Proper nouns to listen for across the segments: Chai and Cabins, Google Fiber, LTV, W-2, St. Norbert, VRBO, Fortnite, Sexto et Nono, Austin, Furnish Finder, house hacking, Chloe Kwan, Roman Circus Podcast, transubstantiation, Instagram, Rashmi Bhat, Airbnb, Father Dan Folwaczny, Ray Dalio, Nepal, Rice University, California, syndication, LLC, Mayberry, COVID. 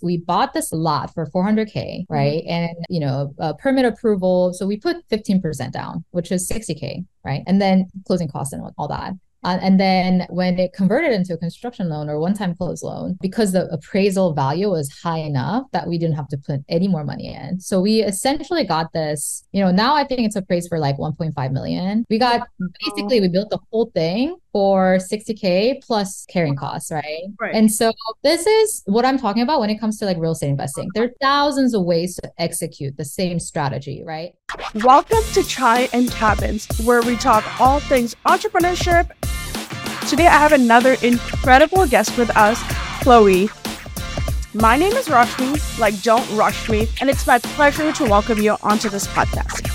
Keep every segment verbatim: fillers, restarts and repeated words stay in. We bought this lot for four hundred K, right? Mm-hmm. And, you know, a, a permit approval. So we put fifteen percent down, which is sixty K, right? And then closing costs and all that. Uh, and then when it converted into a construction loan or one-time close loan, because the appraisal value was high enough that we didn't have to put any more money in. So we essentially got this, you know, now I think it's appraised for like one point five million. We got, basically we built the whole thing for sixty K plus carrying costs, right? right? And so this is what I'm talking about when it comes to like real estate investing. There are thousands of ways to execute the same strategy, right? Welcome to Chai and Cabins, where we talk all things entrepreneurship. Today, I have another incredible guest with us, Chloe. My name is Rashmi, like don't rush me, and it's my pleasure to welcome you onto this podcast.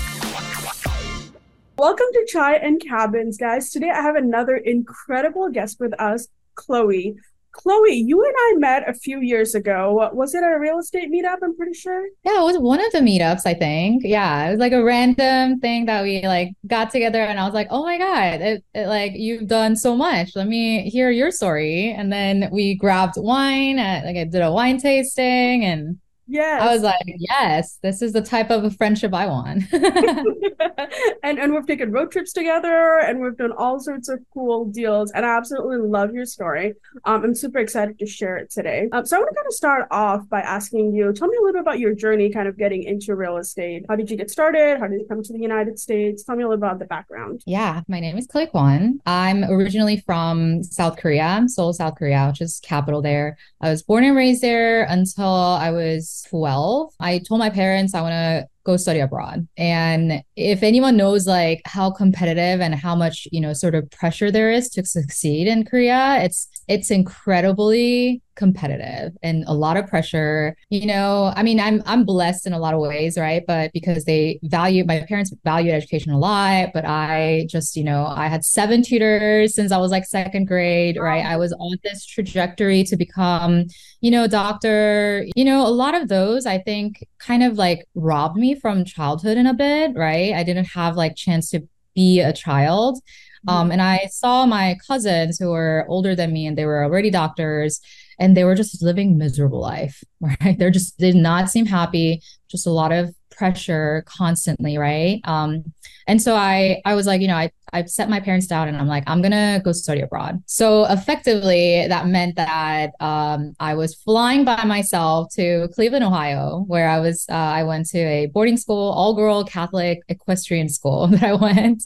Welcome to Chai and Cabins, guys. Today, I have another incredible guest with us, Chloe. Chloe, you and I met a few years ago. Was it a real estate meetup, I'm pretty sure? Yeah, it was one of the meetups, I think. Yeah, it was like a random thing that we like got together and I was like, oh my God, it, it, like you've done so much. Let me hear your story. And then we grabbed wine. At, like I did a wine tasting and... Yes. I was like, yes, this is the type of a friendship I want. and and we've taken road trips together and we've done all sorts of cool deals. And I absolutely love your story. Um, I'm super excited to share it today. Um, so I want to kind of start off by asking you, tell me a little bit about your journey kind of getting into real estate. How did you get started? How did you come to the United States? Tell me a little about the background. Yeah, my name is Chloe Kwan. I'm originally from South Korea, Seoul, South Korea, which is capital there. I was born and raised there until I was twelve. I told my parents I want to go study abroad. And if anyone knows like how competitive and how much, you know, sort of pressure there is to succeed in Korea, it's it's incredibly competitive and a lot of pressure. You know, I mean, I'm I'm blessed in a lot of ways, right? But because they value, my parents value education a lot, but I just, you know, I had seven tutors since I was like second grade, right? I was on this trajectory to become, you know, a doctor. You know, a lot of those, I think, kind of like robbed me from childhood in a bit, right? I didn't have like chance to be a child. Um, and I saw my cousins who were older than me and they were already doctors and they were just living miserable life, right? They just did not seem happy, just a lot of pressure constantly, right? Um, and so I I was like, you know, I, I set my parents down and I'm like, I'm going to go study abroad. So effectively, that meant that um, I was flying by myself to Cleveland, Ohio, where I was, uh, I went to a boarding school, all-girl Catholic equestrian school that I went.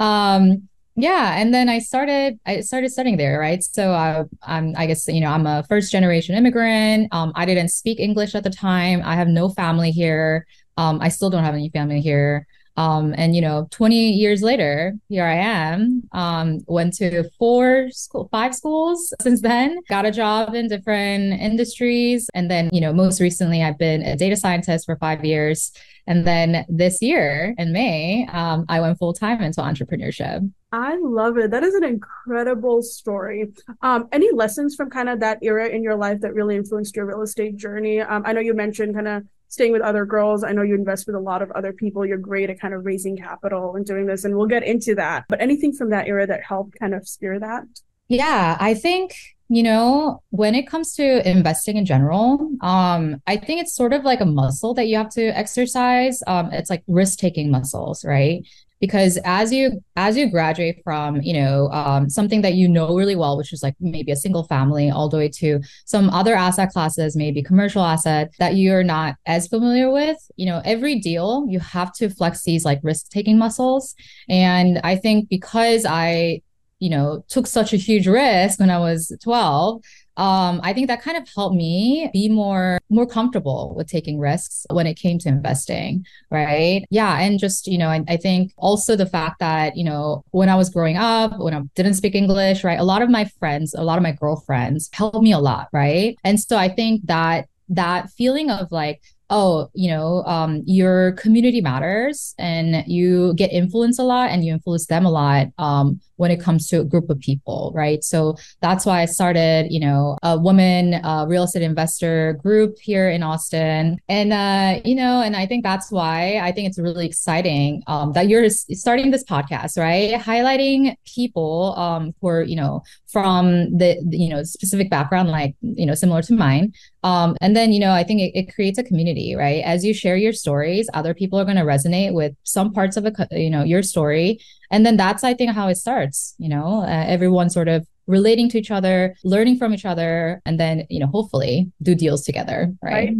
um Yeah. And then I started, I started studying there. Right. So I, I'm, I guess, you know, I'm a first generation immigrant. Um, I didn't speak English at the time. I have no family here. Um, I still don't have any family here. Um, and, you know, twenty years later, here I am, um, went to four school, five schools since then, got a job in different industries. And then, you know, most recently, I've been a data scientist for five years. And then this year in May, um, I went full time into entrepreneurship. I love it. That is an incredible story. Um, any lessons from kind of that era in your life that really influenced your real estate journey? Um, I know you mentioned kind of staying with other girls. I know you invest with a lot of other people. You're great at kind of raising capital and doing this, and we'll get into that. But anything from that era that helped kind of spear that? Yeah, I think, you know, when it comes to investing in general, um, I think it's sort of like a muscle that you have to exercise. Um, it's like risk-taking muscles, right? Because as you as you graduate from, you know, um, something that you know really well, which is like maybe a single family, all the way to some other asset classes, maybe commercial asset that you're not as familiar with, you know, every deal you have to flex these like risk taking muscles. And I think because I, you know, took such a huge risk when I was twelve, um, I think that kind of helped me be more more comfortable with taking risks when it came to investing, right? Yeah. And just, you know, I, I think also the fact that, you know, when I was growing up, when I didn't speak English, right? A lot of my friends, a lot of my girlfriends helped me a lot, right? And so I think that that feeling of like, oh, you know, um, your community matters and you get influenced a lot and you influence them a lot um, when it comes to a group of people, right? So that's why I started, you know, a woman uh, real estate investor group here in Austin. And, uh, you know, and I think that's why I think it's really exciting um, that you're starting this podcast, right? Highlighting people um, who are, you know, from the, you know, specific background, like, you know, similar to mine. Um, and then, you know, I think it, it creates a community, right? As you share your stories, other people are going to resonate with some parts of, a, you know, your story. And then that's, I think, how it starts, you know, uh, everyone sort of relating to each other, learning from each other, and then, you know, hopefully do deals together, right?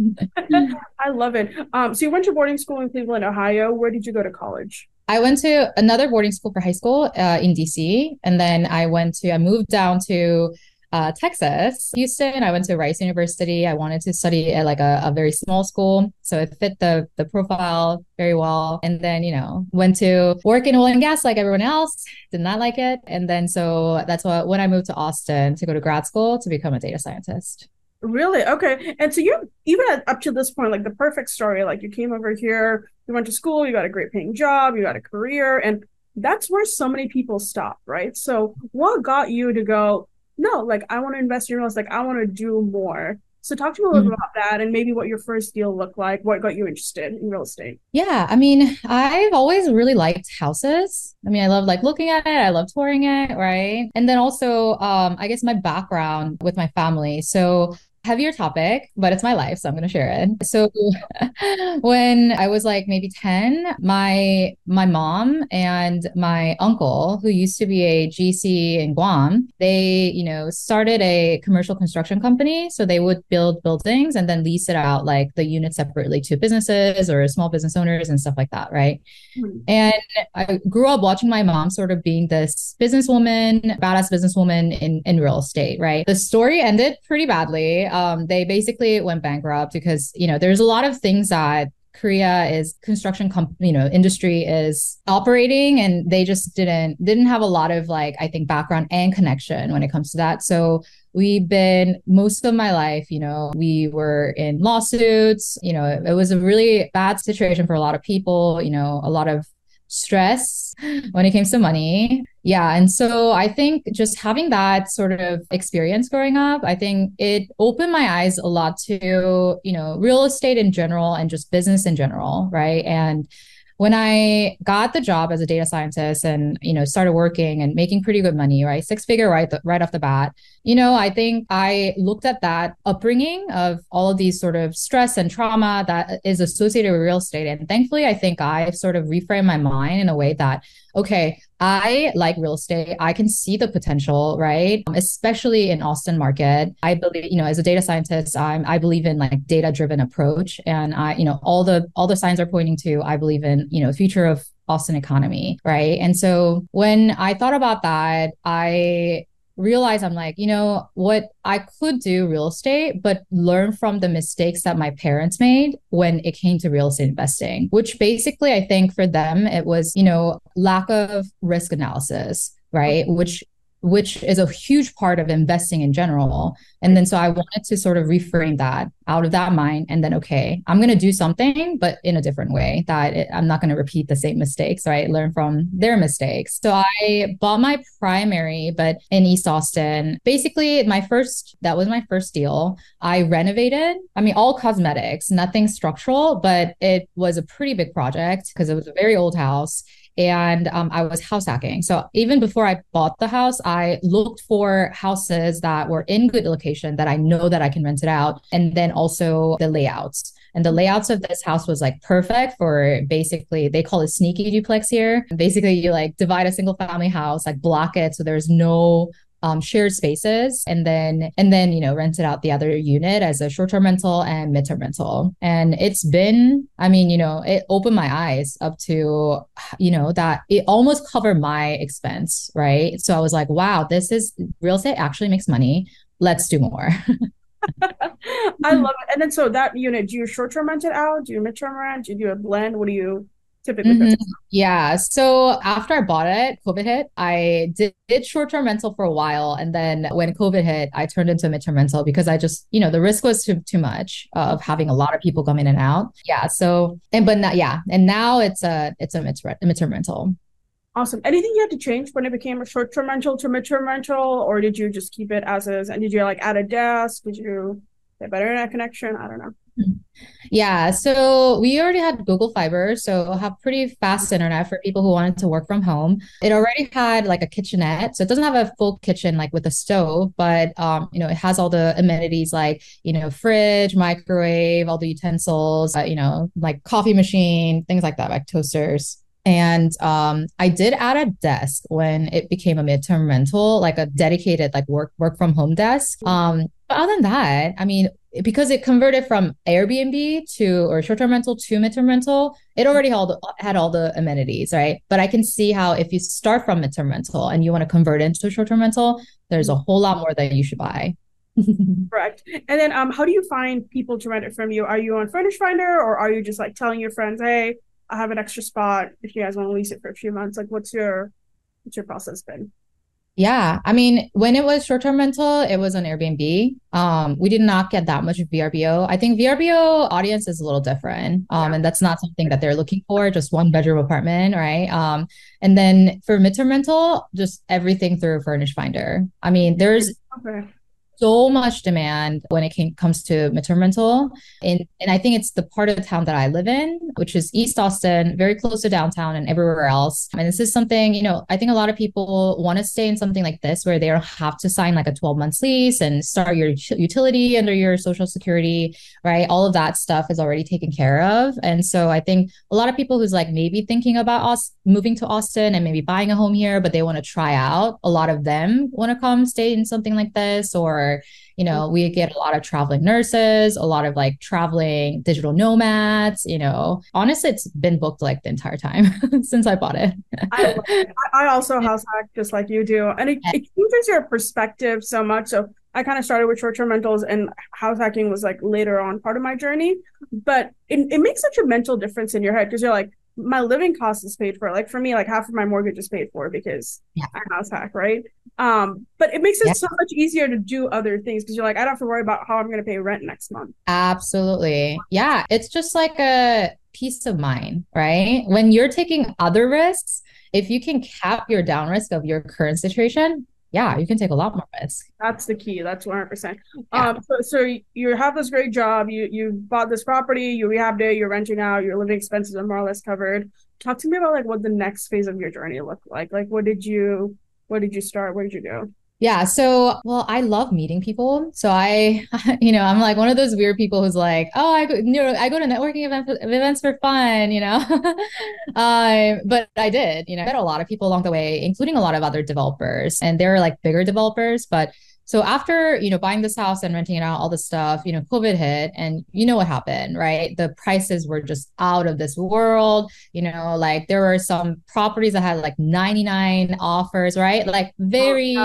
right. I love it. Um, so you went to boarding school in Cleveland, Ohio. Where did you go to college? I went to another boarding school for high school uh, in D C. And then I went to, I moved down to Uh, Texas, Houston. I went to Rice University. I wanted to study at like a, a very small school, so it fit the the profile very well. And then, you know, went to work in oil and gas like everyone else. Did not like it. And then so that's what, when I moved to Austin to go to grad school to become a data scientist. Really? Okay. And so you, even at, up to this point, like the perfect story. Like you came over here, you went to school, you got a great paying job, you got a career, and that's where so many people stop, right? So what got you to go, no, like I want to invest in real estate, like I want to do more. So talk to me a little mm-hmm. bit about that and maybe what your first deal looked like. What got you interested in real estate? Yeah, I mean, I've always really liked houses. I mean, I love like looking at it. I love touring it, right? And then also, um, I guess my background with my family. So heavier topic, but it's my life, so I'm going to share it. So when I was like maybe ten, my my mom and my uncle, who used to be a G C in Guam, they, you know, started a commercial construction company. So they would build buildings and then lease it out, like the units separately to businesses or small business owners and stuff like that, right? Mm-hmm. And I grew up watching my mom sort of being this businesswoman, badass businesswoman in, in real estate, right? The story ended pretty badly. Um, they basically went bankrupt because, you know, there's a lot of things that Korea is construction company, you know, industry is operating, and they just didn't didn't have a lot of like, I think, background and connection when it comes to that. So we've been most of my life, you know, we were in lawsuits, you know, it, it was a really bad situation for a lot of people, you know, a lot of stress when it came to money. Yeah. And so I think just having that sort of experience growing up, I think it opened my eyes a lot to, you know, real estate in general and just business in general. Right. And when I got the job as a data scientist and, you know, started working and making pretty good money, right? Six figure right, th- right off the bat, you know, I think I looked at that upbringing of all of these sort of stress and trauma that is associated with real estate. And thankfully, I think I've sort of reframed my mind in a way that, okay, I like real estate. I can see the potential, right? Um, especially in Austin market. I believe, you know, as a data scientist, I'm, I believe in like data-driven approach. And I, you know, all the, all the signs are pointing to, I believe in, you know, future of Austin economy, right? And so when I thought about that, I realized I'm like, you know, what I could do real estate, but learn from the mistakes that my parents made when it came to real estate investing, which basically I think for them, it was, you know, lack of risk analysis, right? Which which is a huge part of investing in general. And then so I wanted to sort of reframe that out of that mind. And then, okay, I'm going to do something, but in a different way that it, I'm not going to repeat the same mistakes, right? Learn from their mistakes. So I bought my primary, but in East Austin, basically my first, that was my first deal. I renovated, I mean, all cosmetics, nothing structural, but it was a pretty big project because it was a very old house. And um, I was house hacking. So even before I bought the house, I looked for houses that were in good location that I know that I can rent it out. And then also the layouts. And the layouts of this house was like perfect for basically, they call it sneaky duplex here. Basically, you like divide a single family house, like block it. So there's no Um, shared spaces, and then and then you know rented out the other unit as a short-term rental and mid-term rental. And it's been, I mean, you know, it opened my eyes up to, you know, that it almost covered my expense, right? So I was like, wow, this is real estate actually makes money. Let's do more. I love it. And then so that unit, do you short-term rent it out? Do you mid-term rent? Do you do a blend? What do you? Mm-hmm. Yeah. So after I bought it, COVID hit, I did, did short-term rental for a while. And then when COVID hit, I turned into a mid-term rental because I just, you know, the risk was too, too much of having a lot of people come in and out. Yeah. So, and, but not, yeah. And now it's a, it's a mid-term rental. Awesome. Anything you had to change when it became a short-term rental to midterm rental, or did you just keep it as is? And did you like add a desk? Did you get better internet connection? I don't know. Yeah. So we already had Google Fiber, so we'll have pretty fast internet for people who wanted to work from home. It already had like a kitchenette. So it doesn't have a full kitchen, like with a stove, but, um, you know, it has all the amenities like, you know, fridge, microwave, all the utensils, uh, you know, like coffee machine, things like that, like toasters. And um, I did add a desk when it became a midterm rental, like a dedicated like work work from home desk. Um, but other than that, I mean, because it converted from Airbnb to or short-term rental to midterm rental, it already had all the, had all the amenities, right? But I can see how if you start from midterm rental and you want to convert into a short-term rental, there's a whole lot more that you should buy. Correct. And then um, how do you find people to rent it from you? Are you on Furnish Finder, or are you just like telling your friends, hey, I have an extra spot if you guys want to lease it for a few months? Like, what's your what's your process been? Yeah, I mean, when it was short-term rental, it was on Airbnb. Um, we did not get that much of V R B O. I think V R B O audience is a little different, um, yeah. and that's not something that they're looking for, just one bedroom apartment, right? Um, and then for midterm rental, just everything through Furnish Finder. I mean, there's okay. so much demand when it came, comes to midterm rental. And, and I think it's the part of the town that I live in, which is East Austin, very close to downtown and everywhere else. And this is something, you know, I think a lot of people want to stay in something like this where they don't have to sign like a twelve month lease and start your utility under your social security, right? All of that stuff is already taken care of. And so I think a lot of people who's like maybe thinking about Aust- moving to Austin and maybe buying a home here, but they want to try out. A lot of them want to come stay in something like this, or Or, you know, we get a lot of traveling nurses, a lot of like traveling digital nomads, you know. Honestly, it's been booked like the entire time since I bought it. I, I also house hack just like you do. And it, it changes your perspective so much. So I kind of started with short-term rentals, and house hacking was like later on part of my journey. But it, it makes such a mental difference in your head because you're like, my living cost is paid for. Like for me, like half of my mortgage is paid for because yeah. I house hack, right? Um, but it makes it yeah. so much easier to do other things because you're like, I don't have to worry about how I'm going to pay rent next month. Absolutely. Yeah. It's just like a peace of mind, right? When you're taking other risks, if you can cap your down risk of your current situation, yeah, you can take a lot more risk. That's the key. That's one hundred percent. Yeah. Um, so, so you have this great job. You you bought this property. You rehabbed it. You're renting out. Your living expenses are more or less covered. Talk to me about like what the next phase of your journey looked like. Like what did you what did you start? Where did you go? Yeah. So, well, I love meeting people. So I, you know, I'm like one of those weird people who's like, oh, I go, you know, I go to networking event, events for fun, you know, um, but I did, you know, I met a lot of people along the way, including a lot of other developers, and they're like bigger developers. But so after, you know, buying this house and renting it out, all this stuff, you know, COVID hit, and you know what happened, right? The prices were just out of this world. You know, like there were some properties that had like ninety-nine offers, right? Like very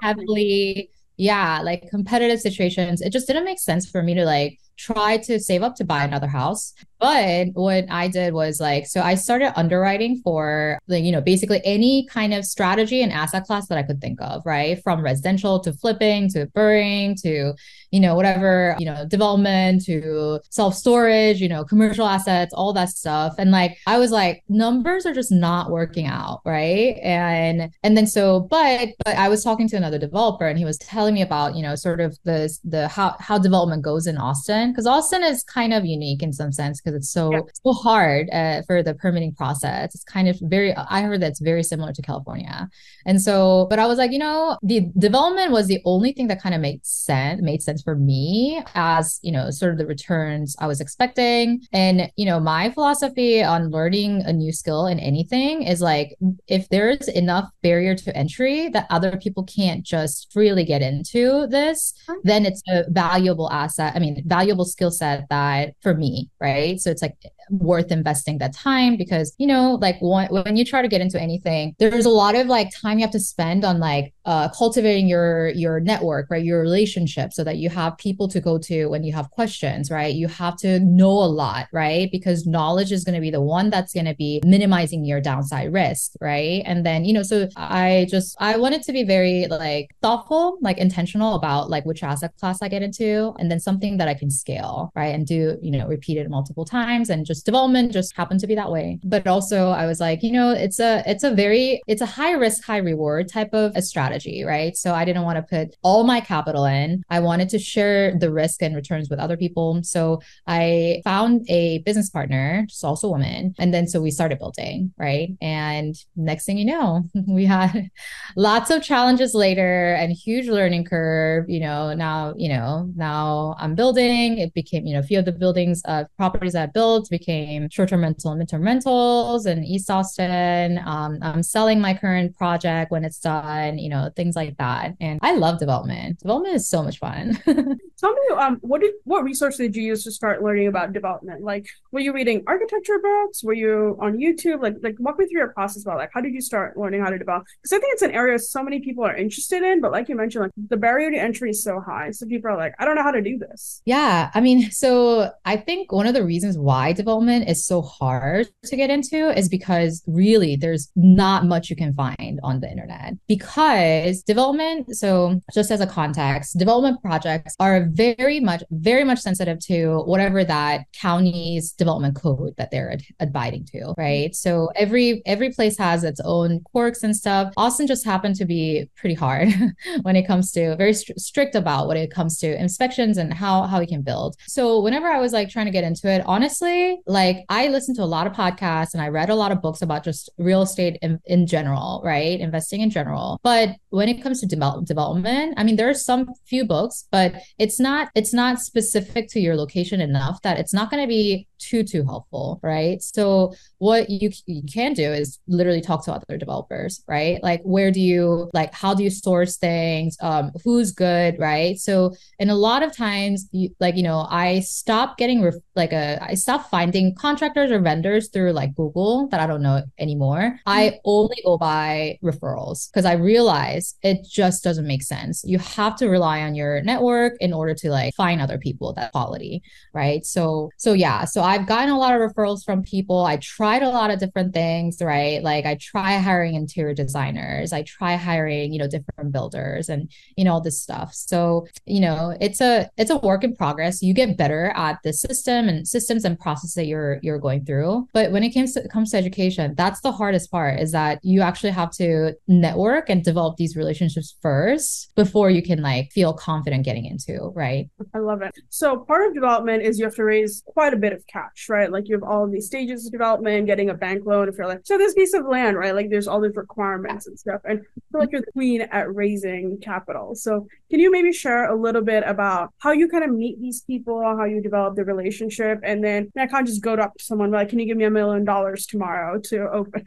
heavily, yeah, like competitive situations. It just didn't make sense for me to like try to save up to buy another house. But what I did was like, so I started underwriting for, like, you know, basically any kind of strategy and asset class that I could think of, right? From residential to flipping, to burring, to, you know, whatever, you know, development, to self-storage, you know, commercial assets, all that stuff. And like, I was like, numbers are just not working out, right? And, and then so, but, but I was talking to another developer, and he was telling me about, you know, sort of the, the, how, how development goes in Austin. Cause Austin is kind of unique in some sense, because it's so yeah. so hard uh, for the permitting process. It's kind of very, I heard that's very similar to California. And so, but I was like, you know, the development was the only thing that kind of made sense, made sense for me as, you know, sort of the returns I was expecting. And, you know, my philosophy on learning a new skill in anything is like, if there's enough barrier to entry that other people can't just freely get into this, then it's a valuable asset. I mean, valuable skill set that for me, right? So it's like worth investing that time, because, you know, like one, when you try to get into anything, there's a lot of like time you have to spend on like uh, cultivating your your network, right? Your relationship, so that you have people to go to when you have questions, right? You have to know a lot, right? Because knowledge is going to be the one that's going to be minimizing your downside risk, right? And then, you know, so I just, I wanted to be very like thoughtful, like intentional about like which asset class I get into, and then something that I can scale, right? And do, you know, repeat it multiple times and just just development just happened to be that way. But also I was like, you know, it's a, it's a very, it's a high risk, high reward type of a strategy, right? So I didn't want to put all my capital in. I wanted to share the risk and returns with other people. So I found a business partner, she's also a woman. And then, so we started building, right? And next thing you know, we had lots of challenges later and huge learning curve, you know, now, you know, now I'm building, it became, you know, a few of the buildings of uh, properties I built became short-term rental and midterm rentals in East Austin. Um, I'm selling my current project when it's done, you know, things like that. And I love development. Development is so much fun. Tell me, um, what did, what resources did you use to start learning about development? Like, were you reading architecture books? Were you on YouTube? Like, like walk me through your process about, like, how did you start learning how to develop? Because I think it's an area so many people are interested in, but like you mentioned, like the barrier to entry is so high. So people are like, I don't know how to do this. Yeah. I mean, so I think one of the reasons why development is so hard to get into is because really there's not much you can find on the internet. Because development, so just as a context, development projects are very much, very much sensitive to whatever that county's development code that they're ad- abiding to, right? So every every place has its own quirks and stuff. Austin just happened to be pretty hard when it comes to very st- strict about when it comes to inspections and how how we can build. So whenever I was like trying to get into it, honestly, like I listened to a lot of podcasts and I read a lot of books about just real estate in, in general, right? Investing in general. But when it comes to de- development, I mean, there are some few books, but it's not it's not specific to your location enough that it's not going to be too, too helpful, right? So what you, you can do is literally talk to other developers, right? Like, where do you, like, how do you source things? Um, who's good, right? So, and a lot of times, you, like, you know, I stopped getting, ref- like, a, I stopped finding contractors or vendors through, like, Google that I don't know anymore. I only go by referrals because I realize it just doesn't make sense. You have to rely on your network in order to, like, find other people that quality, right? So, so yeah, so I've gotten a lot of referrals from people. I tried a lot of different things, right? Like I try hiring interior designers. I try hiring, you know, different builders and, you know, all this stuff. So, you know, it's a, it's a work in progress. You get better at the system and systems and process that you're, you're going through. But when it comes to, comes to education, that's the hardest part, is that you actually have to network and develop these relationships first before you can like feel confident getting into, right? I love it. So part of development is you have to raise quite a bit of cash, right? Like you have all of these stages of development, getting a bank loan. If you're like, so this piece of land, right? Like there's all these requirements and stuff. And I feel like you're the queen at raising capital. So can you maybe share a little bit about how you kind of meet these people, how you develop the relationship? And then I can't just go to up to someone like, can you give me a million dollars tomorrow to open,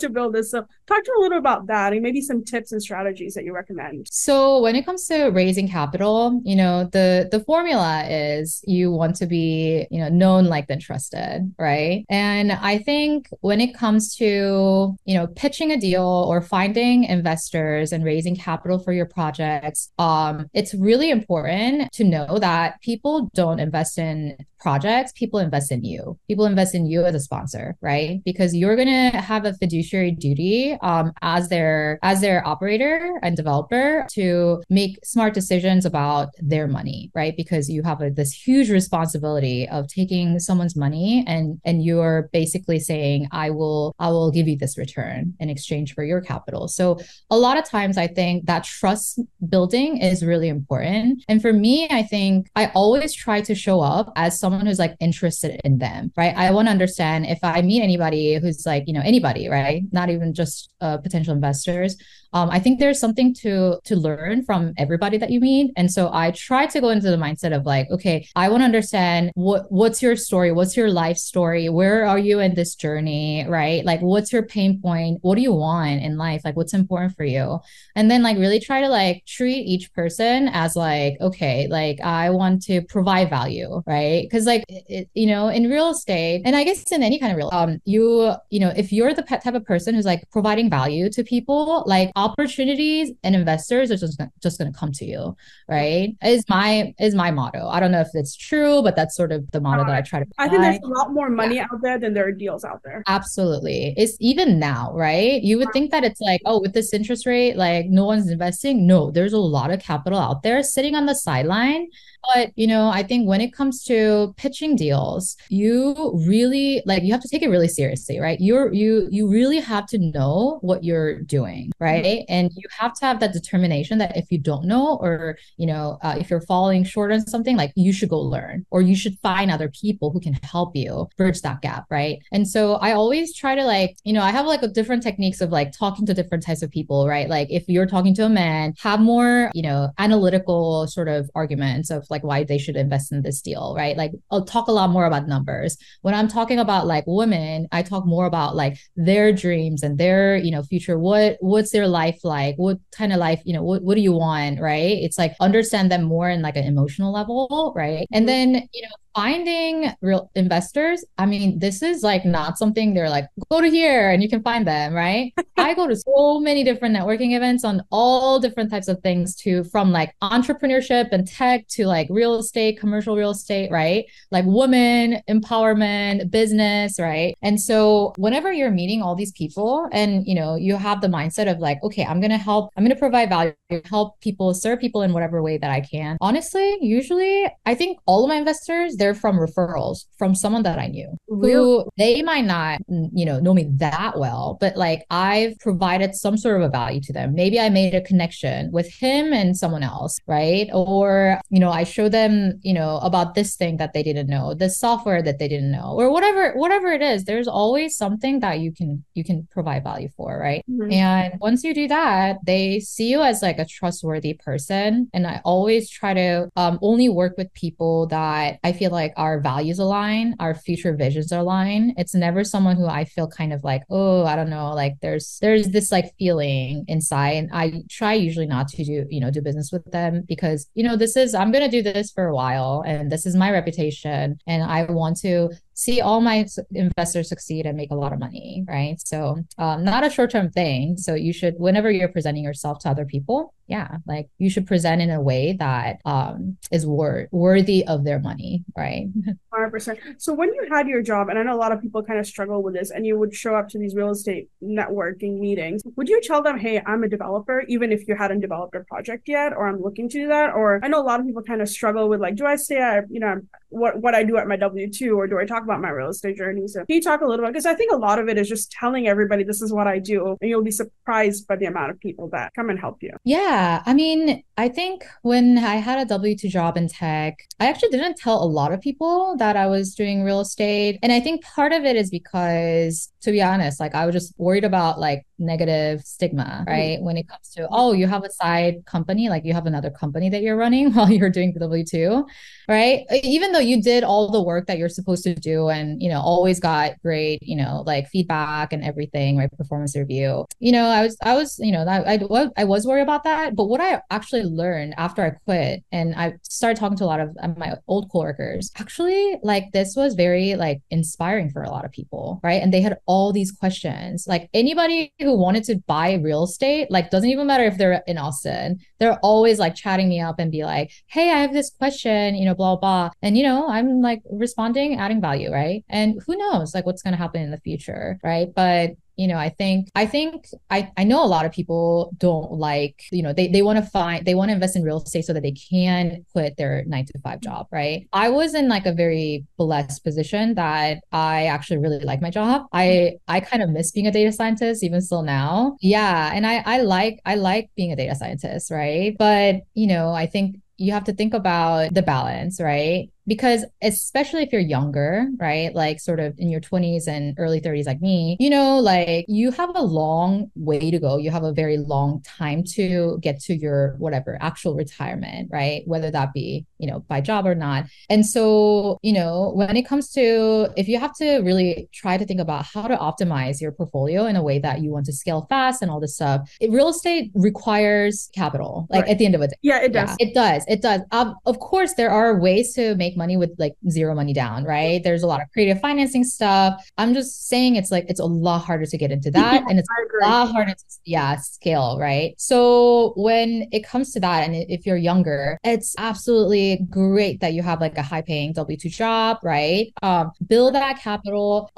to build this? So talk to me a little about that and maybe some tips and strategies that you recommend. So when it comes to raising capital, you know, the, the formula is you want to be, you know, known, liked, and trusted, right? And I think when it comes to, you know, pitching a deal or finding investors and raising capital for your projects, um, it's really important to know that people don't invest in projects, people invest in you. People invest in you as a sponsor, right? Because you're going to have a fiduciary duty um, as their as their operator and developer to make smart decisions about their money, right? Because you have a, this huge responsibility of taking someone's money and and you're basically saying, I will I will give you this return in exchange for your capital. So a lot of times I think that trust building is really important. And for me, I think I always try to show up as someone who's like interested in them, right? I want to understand if I meet anybody who's like, you know, anybody, right? Not even just uh, potential investors. Um, I think there's something to to learn from everybody that you meet. And so I try to go into the mindset of like, okay, I want to understand what what's your story? What's your life story? Where are you in this journey, right? Like, what's your pain point? What do you want in life? Like, what's important for you? And then like really try to like treat each person as like, okay, like I want to provide value, right? Because like, it, you know, in real estate, and I guess in any kind of real, um, you, you know, if you're the type of person who's like providing value to people, like opportunities and investors are just, just going to come to you, right? Is my, is my motto. I don't know if it's true, but that's sort of the motto uh, that I try to provide. I think there's a lot more money yeah. out there than there are deals out there. Absolutely. It's even now, right? You would think that it's like, oh, with this interest rate, like no one's investing. No, there's a lot of capital out there sitting on the sideline But, you know, I think when it comes to pitching deals, you really like you have to take it really seriously, right? You're you you really have to know what you're doing, right? And you have to have that determination that if you don't know, or, you know, uh, if you're falling short on something, like you should go learn, or you should find other people who can help you bridge that gap, right? And so I always try to, like, you know, I have like a different techniques of like talking to different types of people, right? Like if you're talking to a man, have more, you know, analytical sort of arguments of like why they should invest in this deal, right? Like I'll talk a lot more about numbers. When I'm talking about like women, I talk more about like their dreams and their, you know, future. What, what's their life like? What kind of life, you know, what, what do you want, right? It's like understand them more in like an emotional level, right? And then, you know, finding real investors. I mean, this is like not something they're like, go to here and you can find them, right? I go to so many different networking events on all different types of things too, from like entrepreneurship and tech to like real estate, commercial real estate, right? Like women, empowerment, business, right? And so whenever you're meeting all these people and, you know, you have the mindset of like, okay, I'm going to help, I'm going to provide value, help people, serve people in whatever way that I can. Honestly, usually I think all of my investors, they're from referrals from someone that I knew, who they might not, you know, know me that well, but like I've provided some sort of a value to them. Maybe I made a connection with him and someone else, right? Or, you know, I show them, you know, about this thing that they didn't know, this software that they didn't know, or whatever, whatever it is, there's always something that you can, you can provide value for, right? Mm-hmm. And once you do that, they see you as like a trustworthy person. And I always try to um, only work with people that I feel like our values align, our future visions align. It's never someone who I feel kind of like, oh, I don't know, like there's there's this like feeling inside. And I try usually not to do, you know, do business with them because, you know, this is, I'm going to do this for a while and this is my reputation and I want to see all my investors succeed and make a lot of money, right? So um, not a short-term thing. So you should, whenever you're presenting yourself to other people, yeah, like you should present in a way that um, is wor- worthy of their money, right? one hundred percent. So when you had your job, and I know a lot of people kind of struggle with this, and you would show up to these real estate networking meetings, would you tell them, hey, I'm a developer, even if you hadn't developed a project yet, or I'm looking to do that? Or I know a lot of people kind of struggle with like, do I say, I, you know, what, what I do at my W two, or do I talk about my real estate journey? So can you talk a little bit? Because I think a lot of it is just telling everybody this is what I do, and you'll be surprised by the amount of people that come and help you. Yeah. I mean, I think when I had a W two job in tech, I actually didn't tell a lot of people that I was doing real estate. And I think part of it is because, to be honest, like I was just worried about like negative stigma, right? Mm-hmm. When it comes to, oh, you have a side company, like you have another company that you're running while you're doing the W two, right? Even though you did all the work that you're supposed to do and, you know, always got great, you know, like feedback and everything, right? Performance review. You know, I was, I was, you know, I, I, I was worried about that. But what I actually learned after I quit and I started talking to a lot of my old coworkers, actually, like this was very like inspiring for a lot of people, right? And they had all these questions, like anybody who wanted to buy real estate, like doesn't even matter if they're in Austin, they're always like chatting me up and be like, hey, I have this question, you know, blah, blah. And, you know, I'm like responding, adding value, right? And who knows, like what's going to happen in the future, right? But you know, I think, I think, I, I know a lot of people don't like, you know, they, they want to find, they want to invest in real estate so that they can quit their nine to five job, right? I was in like a very blessed position that I actually really like my job. I, I kind of miss being a data scientist even still now. Yeah. And I, I like, I like being a data scientist, right? But, you know, I think you have to think about the balance, right? Because especially if you're younger, right? Like sort of in your twenties and early thirties, like me, you know, like you have a long way to go. You have a very long time to get to your whatever actual retirement, right? Whether that be, you know, by job or not. And so, you know, when it comes to, if you have to really try to think about how to optimize your portfolio in a way that you want to scale fast and all this stuff, it, real estate requires capital, like right. At the end of the day. Yeah, it does. Yeah, it does. It does. Um, of course, there are ways to make make money with like zero money down, right? There's a lot of creative financing stuff. I'm just saying it's like, it's a lot harder to get into that. Yeah, and it's a lot harder to yeah, scale, right? So when it comes to that, and if you're younger, it's absolutely great that you have like a high paying W two job, right? Um, build that capital.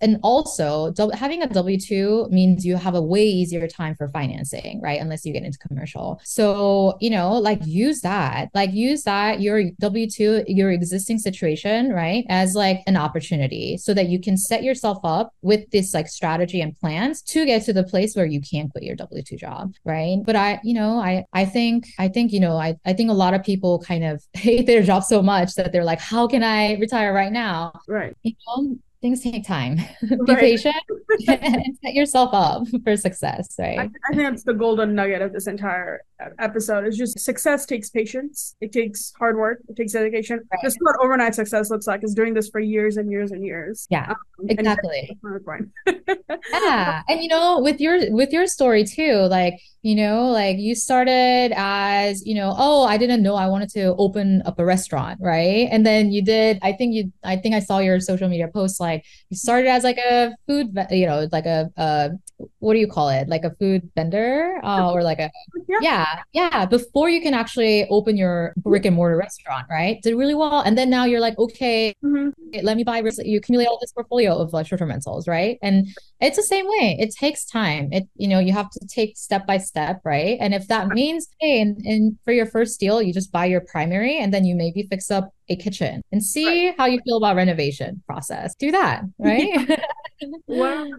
And also having a W two means you have a way easier time for financing, right? Unless you get into commercial. So, you know, like use that, like use that, your W two, your existing situation, right? As like an opportunity so that you can set yourself up with this like strategy and plans to get to the place where you can quit your W two job, right? But I, you know, I, I think, I think, you know, I, I think a lot of people kind of hate their job so much that they're like, how can I retire right now? Right. You know, things take time. Be right. patient and set yourself up for success, right? I, I think that's the golden nugget of this entire episode. It's just success takes patience. It takes hard work. It takes dedication. Right. That's what overnight success looks like, is doing this for years and years and years. Yeah, um, exactly. And yeah. And, you know, with your, with your story too, like, you know, like you started as, you know, oh, I didn't know I wanted to open up a restaurant, right? And then you did, I think you, I think I saw your social media posts, like you started as like a food, you know, like a, a what do you call it? Like a food vendor uh, or like a, yeah. yeah, yeah. Before you can actually open your brick and mortar restaurant, right? Did really well. And then now you're like, okay, mm-hmm. let me buy, you accumulate all this portfolio of uh, short-term rentals, right? And it's the same way. It takes time. It, you know, you have to take step by step. step, right? And if that means, hey, and, and for your first deal, you just buy your primary and then you maybe fix up a kitchen and see right. how you feel about renovation process. Do that, right? Yeah. Well,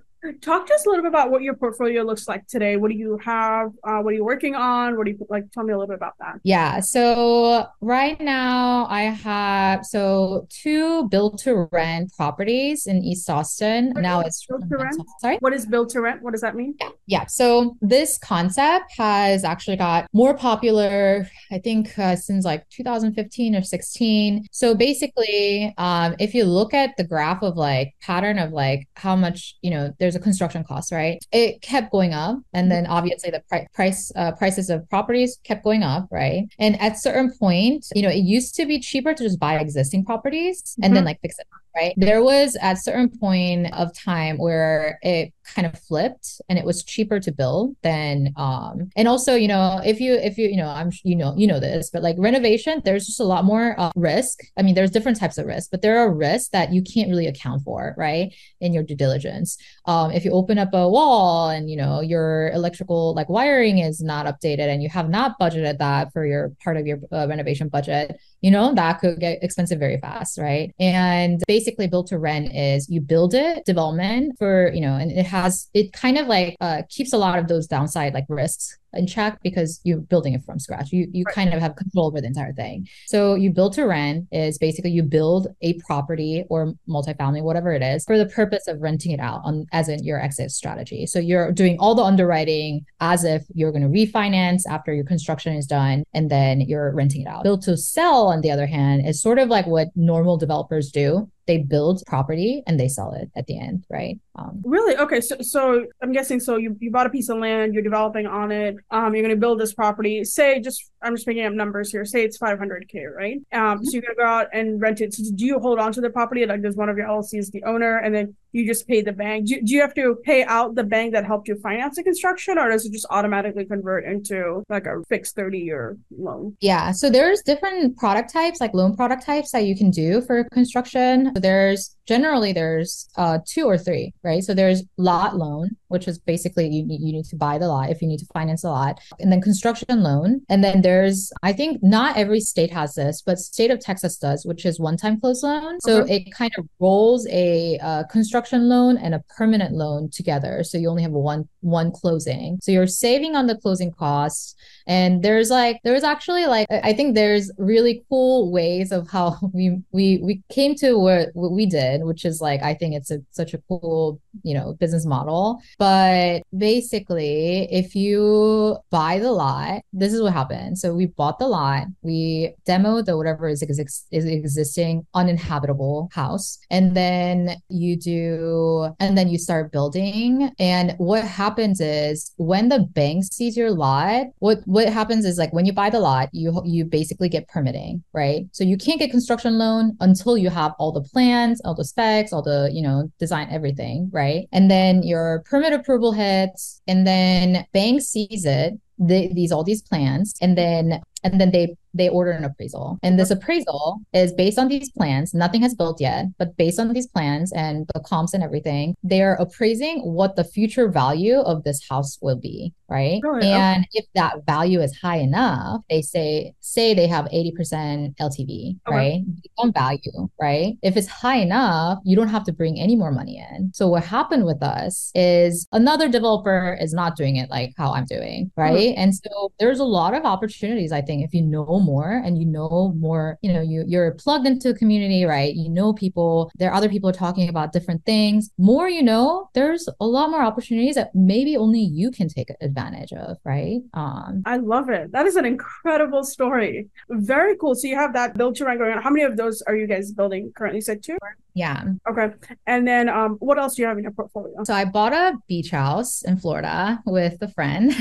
talk to us a little bit about what your portfolio looks like today. What do you have? Uh, what are you working on? What do you like? Tell me a little bit about that. Yeah. So right now I have, so two build to rent properties in East Austin. What now it's build to rent. Sorry. What is build to rent? What does that mean? Yeah. yeah. So this concept has actually got more popular, I think uh, since like two thousand fifteen or sixteen. So basically, um, if you look at the graph of like pattern of like how much, you know, there's a construction cost, right? It kept going up. And then obviously the pri- price uh, prices of properties kept going up, right? And at certain point, you know, it used to be cheaper to just buy existing properties mm-hmm. and then like fix it up, right? There was at certain point of time where it kind of flipped and it was cheaper to build than, um, and also, you know, if you, if you, you know, I'm, you know, you know this, but like renovation, there's just a lot more uh, risk. I mean, there's different types of risk, but there are risks that you can't really account for, right? In your due diligence. Um, if you open up a wall and, you know, your electrical like wiring is not updated and you have not budgeted that for your part of your uh, renovation budget, you know, that could get expensive very fast, right? And basically build to rent is you build it, development for, you know, and it has, it kind of like uh, keeps a lot of those downside like risks in check because you're building it from scratch. You you right. kind of have control over the entire thing. So you build to rent is basically you build a property or multifamily, whatever it is, for the purpose of renting it out on as in your exit strategy. So you're doing all the underwriting as if you're going to refinance after your construction is done, and then you're renting it out. Build to sell, on the other hand, is sort of like what normal developers do. They build property and they sell it at the end, right? Um, really? Okay. So, so I'm guessing, so you, you bought a piece of land, you're developing on it. Um, you're going to build this property. Say, just, I'm just making up numbers here. Say it's five hundred K, right? Um, mm-hmm. So you're going to go out and rent it. So do you hold on to the property? Like does one of your L L Cs the owner and then you just pay the bank? Do, do you have to pay out the bank that helped you finance the construction, or does it just automatically convert into like a fixed thirty year loan? Yeah. So there's different product types, like loan product types that you can do for construction. There's generally there's uh, two or three, right? So there's lot loan, which is basically you need, you need to buy the lot if you need to finance a lot, and then construction loan. And then there's, I think not every state has this, but state of Texas does, which is one-time close loan. So okay. it kind of rolls a uh, construction loan and a permanent loan together. So you only have one one closing. So you're saving on the closing costs. And there's like, there's actually like, I think there's really cool ways of how we we, we came to what, what we did, which is like, I think it's a, such a cool, you know, business model. But basically, if you buy the lot, this is what happened. So we bought the lot, we demoed the whatever is, ex- is existing uninhabitable house. And then you do, and then you start building. And what happens is when the bank sees your lot, what, what happens is like when you buy the lot, you, you basically get permitting, right? So you can't get construction loan until you have all the plans, all the specs, all the, you know, design, everything, right? And then your permit approval hits, and then bank sees it, they, these all these plans, and then and then they they order an appraisal. And this appraisal is based on these plans. Nothing has built yet, but based on these plans and the comps and everything, they are appraising what the future value of this house will be, right? Oh, yeah. And if that value is high enough, they say, say they have eighty percent L T V, oh, right? On wow. value, right? If it's high enough, you don't have to bring any more money in. So what happened with us is another developer is not doing it like how I'm doing, right? Mm-hmm. And so there's a lot of opportunities, I think, if you know more and you know more, you know, you, you're plugged into the community, right? You know, people, there are other people talking about different things. More, you know, there's a lot more opportunities that maybe only you can take advantage of, right? Um, I love it. That is an incredible story. Very cool. So you have that build to rent going on. How many of those are you guys building currently? You said two? Yeah. Okay. And then um, what else do you have in your portfolio? So I bought a beach house in Florida with a friend.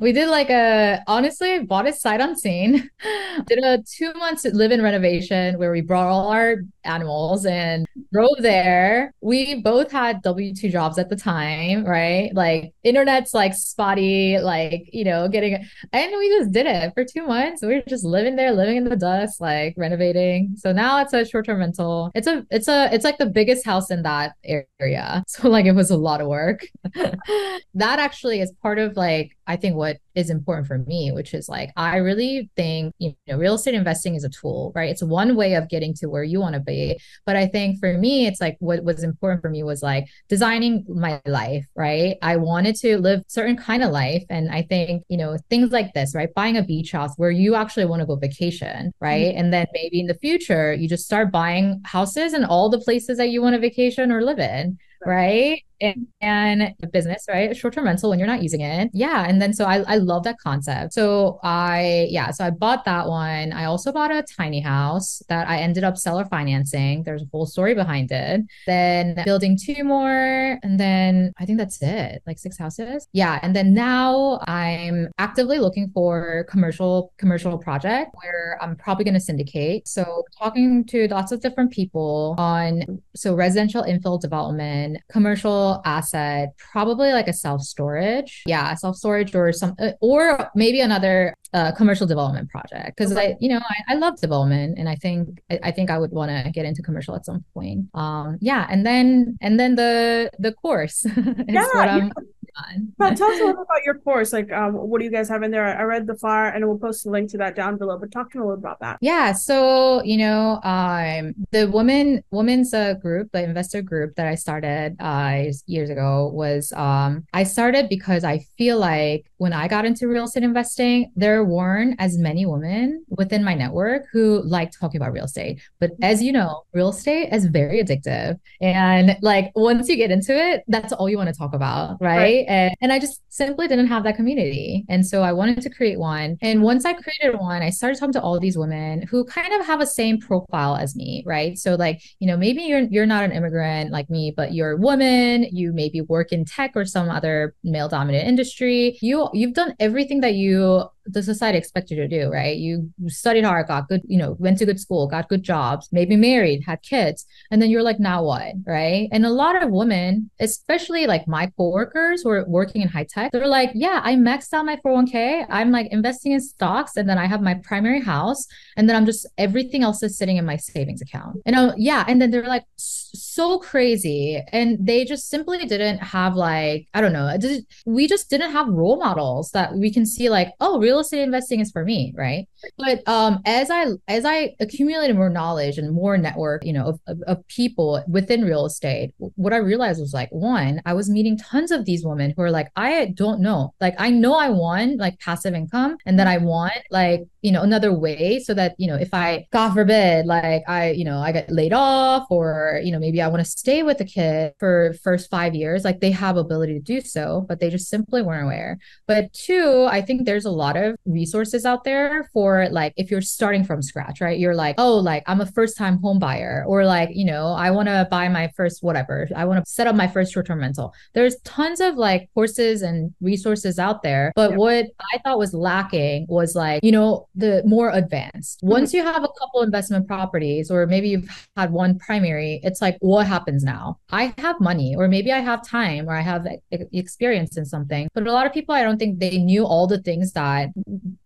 We did like a, honestly, bought it sight unseen. Did a two months live-in renovation where we brought all our animals and drove there. We both had W two jobs at the time, right? Like internet's like spotty, like, you know, getting, and we just did it for two months. We were just living there, living in the dust, like renovating. So now it's a short-term rental. It's a It's a, it's like the biggest house in that area. So like, it was a lot of work. That actually is part of like, I think what is important for me, which is like, I really think, you know, real estate investing is a tool, right? It's one way of getting to where you want to be. But I think for me, it's like, what was important for me was like designing my life, right? I wanted to live certain kind of life. And I think, you know, things like this, right? Buying a beach house where you actually want to go vacation, right? Mm-hmm. And then maybe in the future, you just start buying houses in all the places that you want to vacation or live in, right? And, and a business, right? Short-term rental when you're not using it. Yeah. And then, so I, I love that concept. So I, yeah, so I bought that one. I also bought a tiny house that I ended up seller financing. There's a whole story behind it. Then building two more. And then I think that's it, like six houses. Yeah. And then now I'm actively looking for commercial, commercial project where I'm probably going to syndicate. So talking to lots of different people on, so residential infill development, commercial asset, probably like a self-storage. Yeah, self-storage or some, or maybe another uh, commercial development project. Because I, you know, I, I love development, and I think I, I think I would want to get into commercial at some point. Um, yeah, and then and then the the course. is yeah. What I'm- yeah. But tell us a little about your course. Like, um, what do you guys have in there? I read the flyer, and we'll post a link to that down below. But talk to me a little about that. Yeah. So, you know, um, the woman women's uh, group, the investor group that I started uh, years ago was um, I started because I feel like when I got into real estate investing, there weren't as many women within my network who liked talking about real estate. But as you know, real estate is very addictive, and like once you get into it, that's all you want to talk about, right? right. And, and I just simply didn't have that community. And so I wanted to create one. And once I created one, I started talking to all these women who kind of have a same profile as me, right? So like, you know, maybe you're you're not an immigrant like me, but you're a woman, you maybe work in tech or some other male dominant industry. You, you've done everything that you the society expects you to do, right? You studied hard, got good, you know, went to good school, got good jobs, maybe married, had kids. And then you're like, now what, right? And a lot of women, especially like my coworkers who are working in high tech, they're like, yeah, I maxed out my four oh one k. I'm like investing in stocks. And then I have my primary house. And then I'm just, everything else is sitting in my savings account. And I'll, yeah. And then they're like, so crazy. And they just simply didn't have like, I don't know. Did, we just didn't have role models that we can see like, oh, real real estate investing is for me, right? But um, as I as I accumulated more knowledge and more network, you know, of, of, of people within real estate, what I realized was like, one, I was meeting tons of these women who are like, I don't know, like I know I want like passive income, and then I want like, you know, another way so that, you know, if I, God forbid, like I, you know, I get laid off, or, you know, maybe I want to stay with the kid for first five years, like they have ability to do so, but they just simply weren't aware. But two, I think there's a lot of resources out there for like, if you're starting from scratch, right? You're like, oh, like I'm a first time home buyer, or like, you know, I want to buy my first, whatever, I want to set up my first short-term rental. There's tons of like courses and resources out there. But yeah. what I thought was lacking was like, you know, the more advanced. Once you have a couple investment properties, or maybe you've had one primary, it's like, what happens now? I have money, or maybe I have time, or I have experience in something. But a lot of people, I don't think they knew all the things that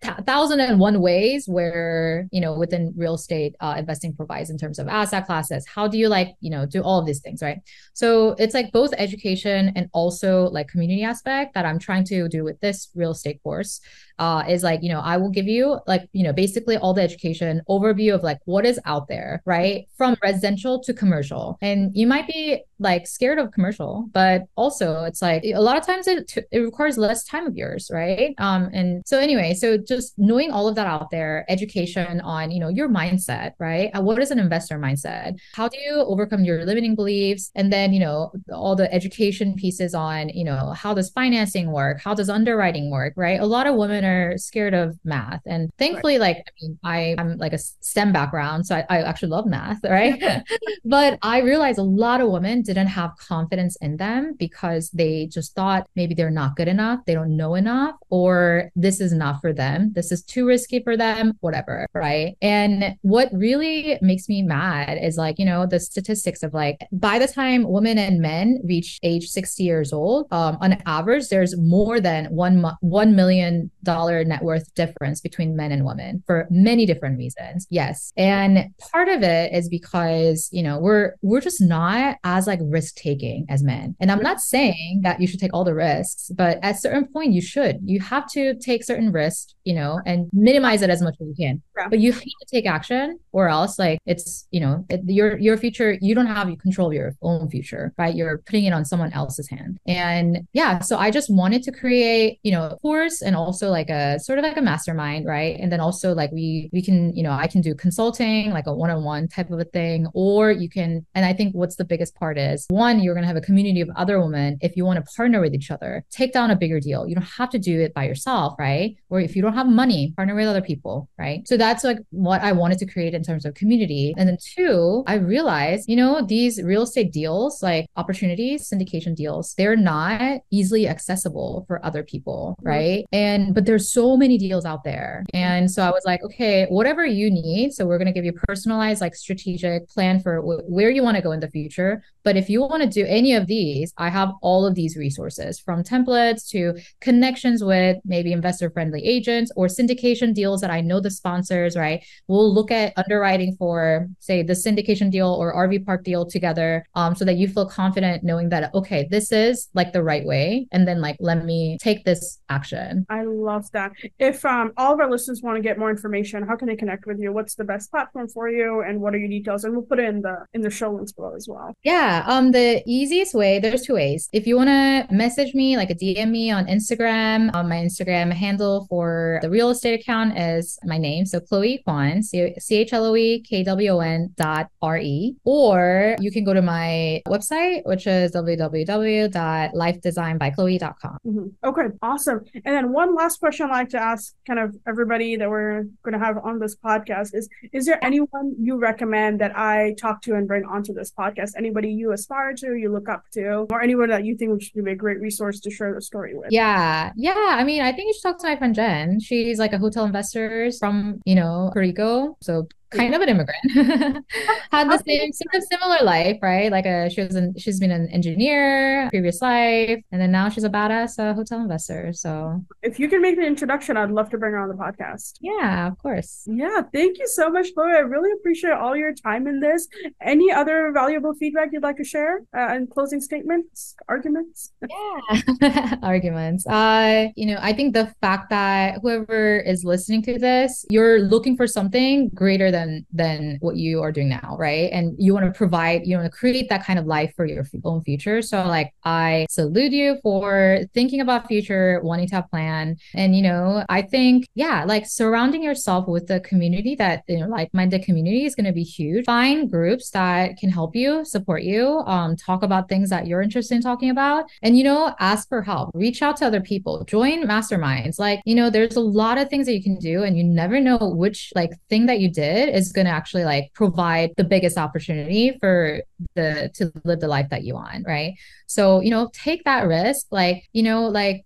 th- thousand and one ways where, you know, within real estate uh, investing provides in terms of asset classes. How do you like, you know, do all of these things, right? So it's like both education and also like community aspect that I'm trying to do with this real estate course. Uh, is like, you know, I will give you like, you know, basically all the education overview of like what is out there, right? From residential to commercial. And you might be like scared of commercial, but also it's like a lot of times it, it requires less time of yours, right? Um, and so anyway, so just knowing all of that out there, education on, you know, your mindset, right? What is an investor mindset? How do you overcome your limiting beliefs? And then, you know, all the education pieces on, you know, how does financing work? How does underwriting work, right? A lot of women are are scared of math, and thankfully, right. like I mean, I am like a STEM background, so I, I actually love math, right? But I realized a lot of women didn't have confidence in them because they just thought maybe they're not good enough, they don't know enough, or this is not for them, this is too risky for them, whatever, right? And what really makes me mad is like, you know, the statistics of like by the time women and men reach age sixty years old, um, on average, there's more than one one million dollars. Net worth difference between men and women for many different reasons. Yes. And part of it is because, you know, we're we're just not as like risk taking as men. And I'm not saying that you should take all the risks, but at a certain point you should. You have to take certain risks, you know, and minimize it as much as you can. Yeah. But you have to take action, or else like it's, you know, it, your your future, you don't have control of your own future, right? You're putting it on someone else's hand. And yeah, so I just wanted to create, you know, a course, and also like a sort of like a mastermind, right? And then also like we we can, you know, I can do consulting, like a one-on-one type of a thing, or you can, and I think what's the biggest part is, one, you're going to have a community of other women. If you want to partner with each other, take down a bigger deal. You don't have to do it by yourself, right? Or if you don't have money, partner with other people, right? So that's like what I wanted to create in terms of community. And then two, I realized, you know, these real estate deals, like opportunities, syndication deals, they're not easily accessible for other people, right? And, but there's so many deals out there. And so I was like, okay, whatever you need. So we're going to give you a personalized, like strategic plan for w- where you want to go in the future. But if you want to do any of these, I have all of these resources, from templates to connections with maybe investor-friendly agents or syndication deals that I know the sponsors, right? We'll look at underwriting for, say, the syndication deal or R V park deal together, um, so that you feel confident knowing that, okay, this is like the right way. And then like, let me take this action. I love that. If um, all of our listeners want to get more information, how can they connect with you? What's the best platform for you, and what are your details? And we'll put it in the in the show links below as well. Yeah, um, the easiest way, there's two ways. If you want to message me, like a D M me on Instagram, on my Instagram handle for the real estate account is my name, so Chloe Kwan, C H L O E K W O N dot R E, or you can go to my website, which is w w w dot life design by chloe dot com. Mm-hmm. Okay, awesome. And then one last question. Question I'd like to ask kind of everybody that we're going to have on this podcast is, is there anyone you recommend that I talk to and bring onto this podcast? Anybody you aspire to, you look up to, or anyone that you think should be a great resource to share the story with? Yeah. Yeah. I mean, I think you should talk to my friend Jen. She's like a hotel investor from, you know, Puerto Rico. So kind of an immigrant, had the same sort of similar life, right? Like a, she was an, she's been an engineer, previous life, and then now she's a badass uh, hotel investor. So if you can make the introduction, I'd love to bring her on the podcast. Yeah, of course. Yeah. Thank you so much, Chloe. I really appreciate all your time in this. Any other valuable feedback you'd like to share uh, and closing statements, arguments? Yeah, arguments. Uh, you know, I think the fact that whoever is listening to this, you're looking for something greater than Than, than what you are doing now, right? And you want to provide, you want to create that kind of life for your own future. So like, I salute you for thinking about future, wanting to have plan. And, you know, I think, yeah, like surrounding yourself with a community that, you know, like-minded community is going to be huge. Find groups that can help you, support you, um, talk about things that you're interested in talking about. And, you know, ask for help, reach out to other people, join masterminds. Like, you know, there's a lot of things that you can do and you never know which like thing that you did is going to actually like provide the biggest opportunity for the to live the life that you want, right? So, you know, take that risk. Like, you know, like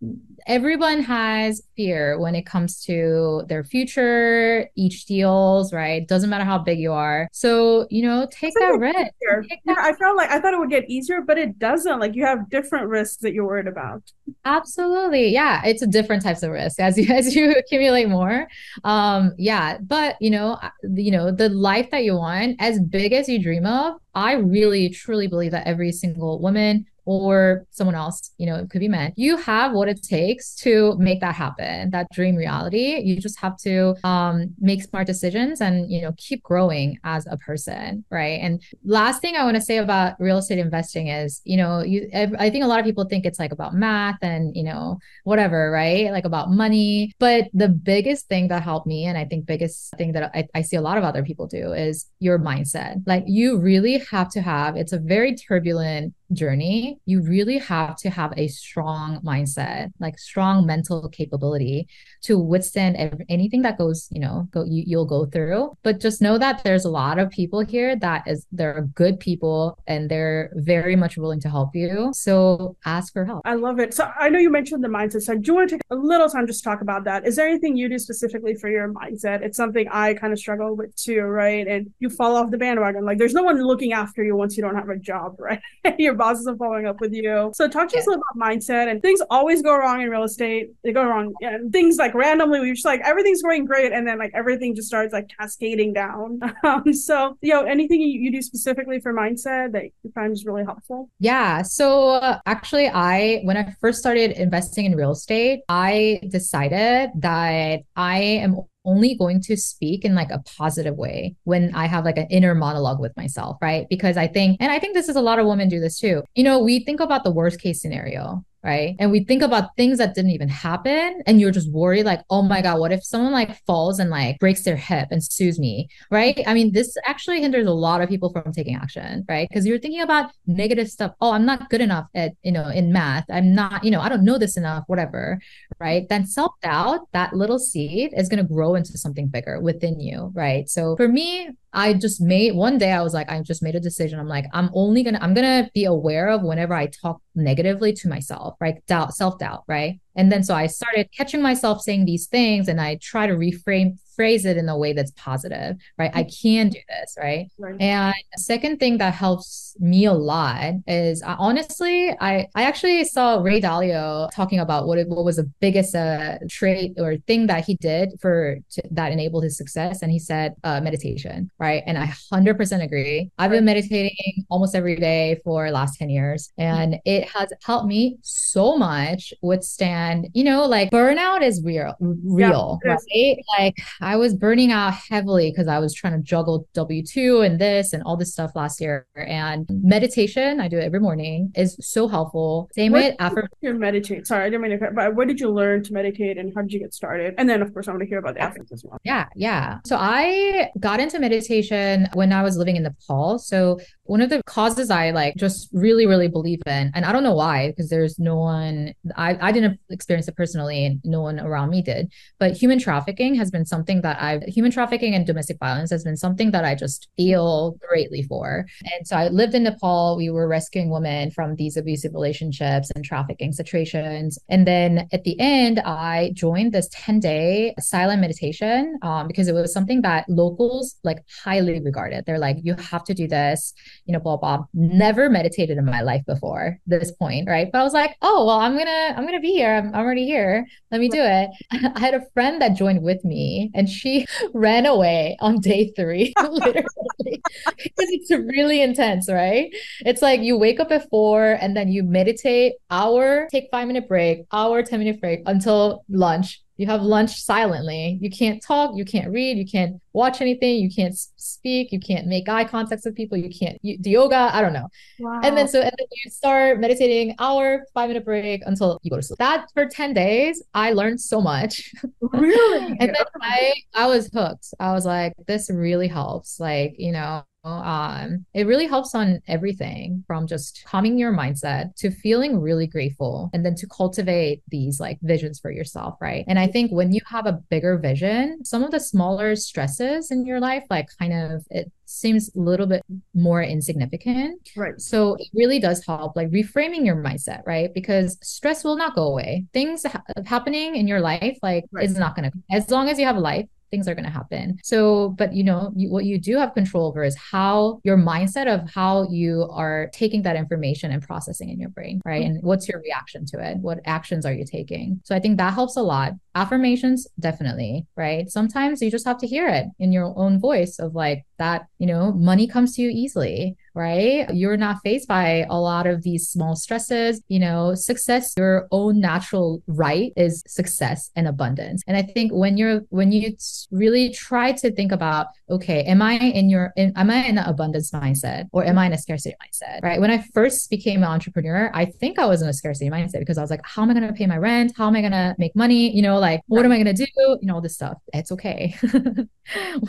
everyone has fear when it comes to their future, each deals, right? Doesn't matter how big you are. So, you know, take that risk. Take that- yeah, I felt like I thought it would get easier, but it doesn't. Like you have different risks that you're worried about. Absolutely. Yeah. It's a different types of risk as you, as you accumulate more. Um, yeah. But, you know, you know, the life that you want, as big as you dream of, I really truly believe that every single woman or someone else, you know, it could be men, you have what it takes to make that happen, that dream reality. You just have to um, make smart decisions and, you know, keep growing as a person, right? And last thing I want to say about real estate investing is, you know, you, I think a lot of people think it's like about math and, you know, whatever, right? Like about money. But the biggest thing that helped me, and I think biggest thing that I, I see a lot of other people do, is your mindset. Like you really have to have, it's a very turbulent journey, you really have to have a strong mindset, like strong mental capability to withstand every, anything that goes, you know, go, you, you'll go through. But just know that there's a lot of people here that is, they're good people and they're very much willing to help you. So ask for help. I love it. So I know you mentioned the mindset. So do you want to take a little time just to talk about that? Is there anything you do specifically for your mindset? It's something I kind of struggle with too, right? And you fall off the bandwagon. Like there's no one looking after you once you don't have a job, right? Your boss isn't following up with you. So talk to us yeah. a little about mindset, and things always go wrong in real estate. They go wrong. Yeah, and things like randomly, we just like everything's going great. And then like everything just starts like cascading down. Um, so, you know, anything you, you do specifically for mindset that you find is really helpful? Yeah. So uh, actually I, when I first started investing in real estate, I decided that I am only going to speak in like a positive way when I have like an inner monologue with myself, right? Because I think, and I think this is a lot of women do this too. You know, we think about the worst case scenario, right? And we think about things that didn't even happen. And you're just worried like, oh my God, what if someone like falls and like breaks their hip and sues me, right? I mean, this actually hinders a lot of people from taking action, right? Because you're thinking about negative stuff. Oh, I'm not good enough at, you know, in math. I'm not, you know, I don't know this enough, whatever, right? Then self-doubt, that little seed is going to grow into something bigger within you, right? So for me, I just made, one day I was like, I just made a decision. I'm like, I'm only going to, I'm going to be aware of whenever I talk negatively to myself, right? Doubt, self-doubt, right? And then, so I started catching myself saying these things and I try to reframe, phrase it in a way that's positive, right? I can do this, right? right. And a second thing that helps me a lot is I, honestly, I, I actually saw Ray Dalio talking about what it, what was the biggest uh, trait or thing that he did for to, that enabled his success. And he said, uh, meditation, right? And I one hundred percent agree. I've been meditating almost every day for the last ten years and mm-hmm. it has helped me so much withstand. And, you know, like burnout is real, real, yeah, right? Like I was burning out heavily because I was trying to juggle W two and this and all this stuff last year. And meditation, I do it every morning, is so helpful. Same with after you meditate. Sorry, I didn't mean to, but what did you learn to meditate and how did you get started? And then of course I want to hear about the efforts as well. Yeah, yeah. So I got into meditation when I was living in Nepal. So One of the causes I like just really, really believe in, and I don't know why, because there's no one, I, I didn't experience it personally and no one around me did, but human trafficking has been something that I've, human trafficking and domestic violence has been something that I just feel greatly for. And so I lived in Nepal. We were rescuing women from these abusive relationships and trafficking situations. And then at the end, I joined this ten day silent meditation um, because it was something that locals like highly regarded. They're like, you have to do this. You know, blah, blah, never meditated in my life before this point. Right. But I was like, oh, well, I'm going to, I'm going to be here. I'm, I'm already here. Let me do it. I had a friend that joined with me and she ran away on day three, literally, because it's really intense, right? It's like you wake up at four and then you meditate hour, take five minute break, hour, ten minute break until lunch. You have lunch silently. You can't talk. You can't read. You can't watch anything. You can't speak. You can't make eye contact with people. You can't you, do yoga. I don't know. Wow. And then so and then you start meditating hour, five minute break until you go to sleep. That for ten days, I learned so much. Really? And then I, I was hooked. I was like, this really helps. Like, you know. Um, it really helps on everything from just calming your mindset to feeling really grateful and then to cultivate these like visions for yourself, right? And I think when you have a bigger vision, some of the smaller stresses in your life, like kind of it seems a little bit more insignificant. Right. So it really does help like reframing your mindset, right? Because stress will not go away. Things ha- happening in your life, like right. It's not going to, as long as you have a life, things are going to happen. So, but you know, you, what you do have control over is how your mindset of how you are taking that information and processing in your brain, right? Mm-hmm. And what's your reaction to it? What actions are you taking? So I think that helps a lot. Affirmations, definitely, right? Sometimes you just have to hear it in your own voice of like that, you know, money comes to you easily, right? You're not faced by a lot of these small stresses, you know, success, your own natural right is success and abundance. And I think when you're, when you really try to think about, okay, am I in your, in, am I in an abundance mindset or am I in a scarcity mindset, right? When I first became an entrepreneur, I think I was in a scarcity mindset because I was like, how am I going to pay my rent? How am I going to make money? You know, like, what am I going to do? You know, all this stuff. It's okay.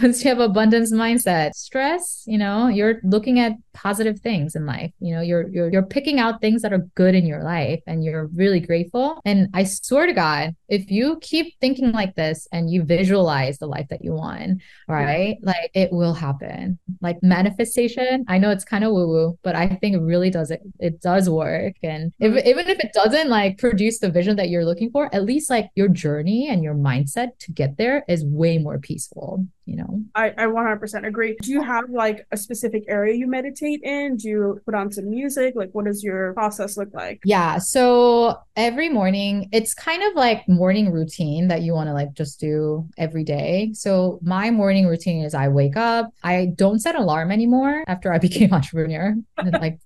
Once you have abundance mindset, stress, you know, you're looking at positive things in life. You know, you're, you're, you're picking out things that are good in your life and you're really grateful. And I swear to God, if you keep thinking like this and you visualize the life that you want, right? Yeah. Like it will happen. Like manifestation. I know it's kind of woo woo, but I think it really does it. It does work. And if, even if it doesn't like produce the vision that you're looking for, at least like your journey and your mindset to get there is way more peaceful. You know, I, I one hundred percent agree. Do you have like a specific area you meditate in? Do you put on some music? Like, what does your process look like? Yeah. So every morning, it's kind of like morning routine that you want to like just do every day. So my morning routine is I wake up. I don't set alarm anymore after I became an entrepreneur. And, like,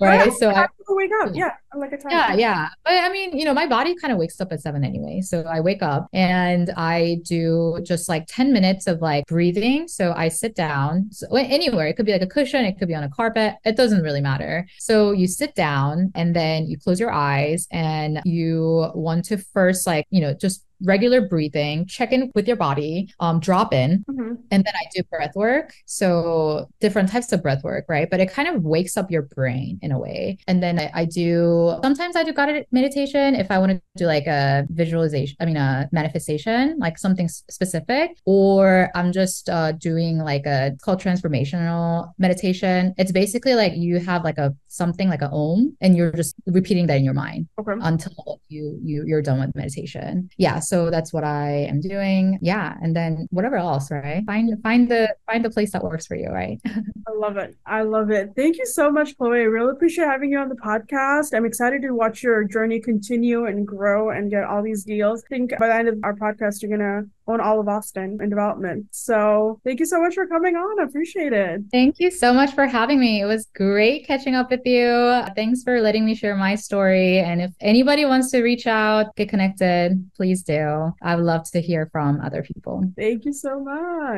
right. So I wake up. Yeah. I'm like a time. Yeah. Yeah. But I mean, you know, my body kind of wakes up at seven anyway. So I wake up and I do just like ten minutes of like breathing. So I sit down so anywhere. It could be like a cushion. It could be on a carpet. It doesn't really matter. So you sit down and then you close your eyes and you want to first like, you know, just regular breathing, check in with your body, um, drop in. Mm-hmm. And then I do breath work. So different types of breath work, right? But it kind of wakes up your brain in a way. And then I, I do, sometimes I do guided meditation if I want to do like a visualization, I mean, a manifestation, like something specific, or I'm just uh, doing like a, it's called transformational meditation. It's basically like you have like a, something like a om and you're just repeating that in your mind okay. until you, you, you're done with meditation. Yeah. So that's what I am doing. Yeah. And then whatever else, right? Find, find the, find the place that works for you. Right. I love it. I love it. Thank you so much, Chloe. I really appreciate having you on the podcast. I'm excited to watch your journey continue and grow and get all these deals. I think by the end of our podcast, you're going to own all of Austin and development. So thank you so much for coming on. I appreciate it. Thank you so much for having me. It was great catching up with you. Thanks for letting me share my story. And if anybody wants to reach out, get connected, please do. I would love to hear from other people. Thank you so much.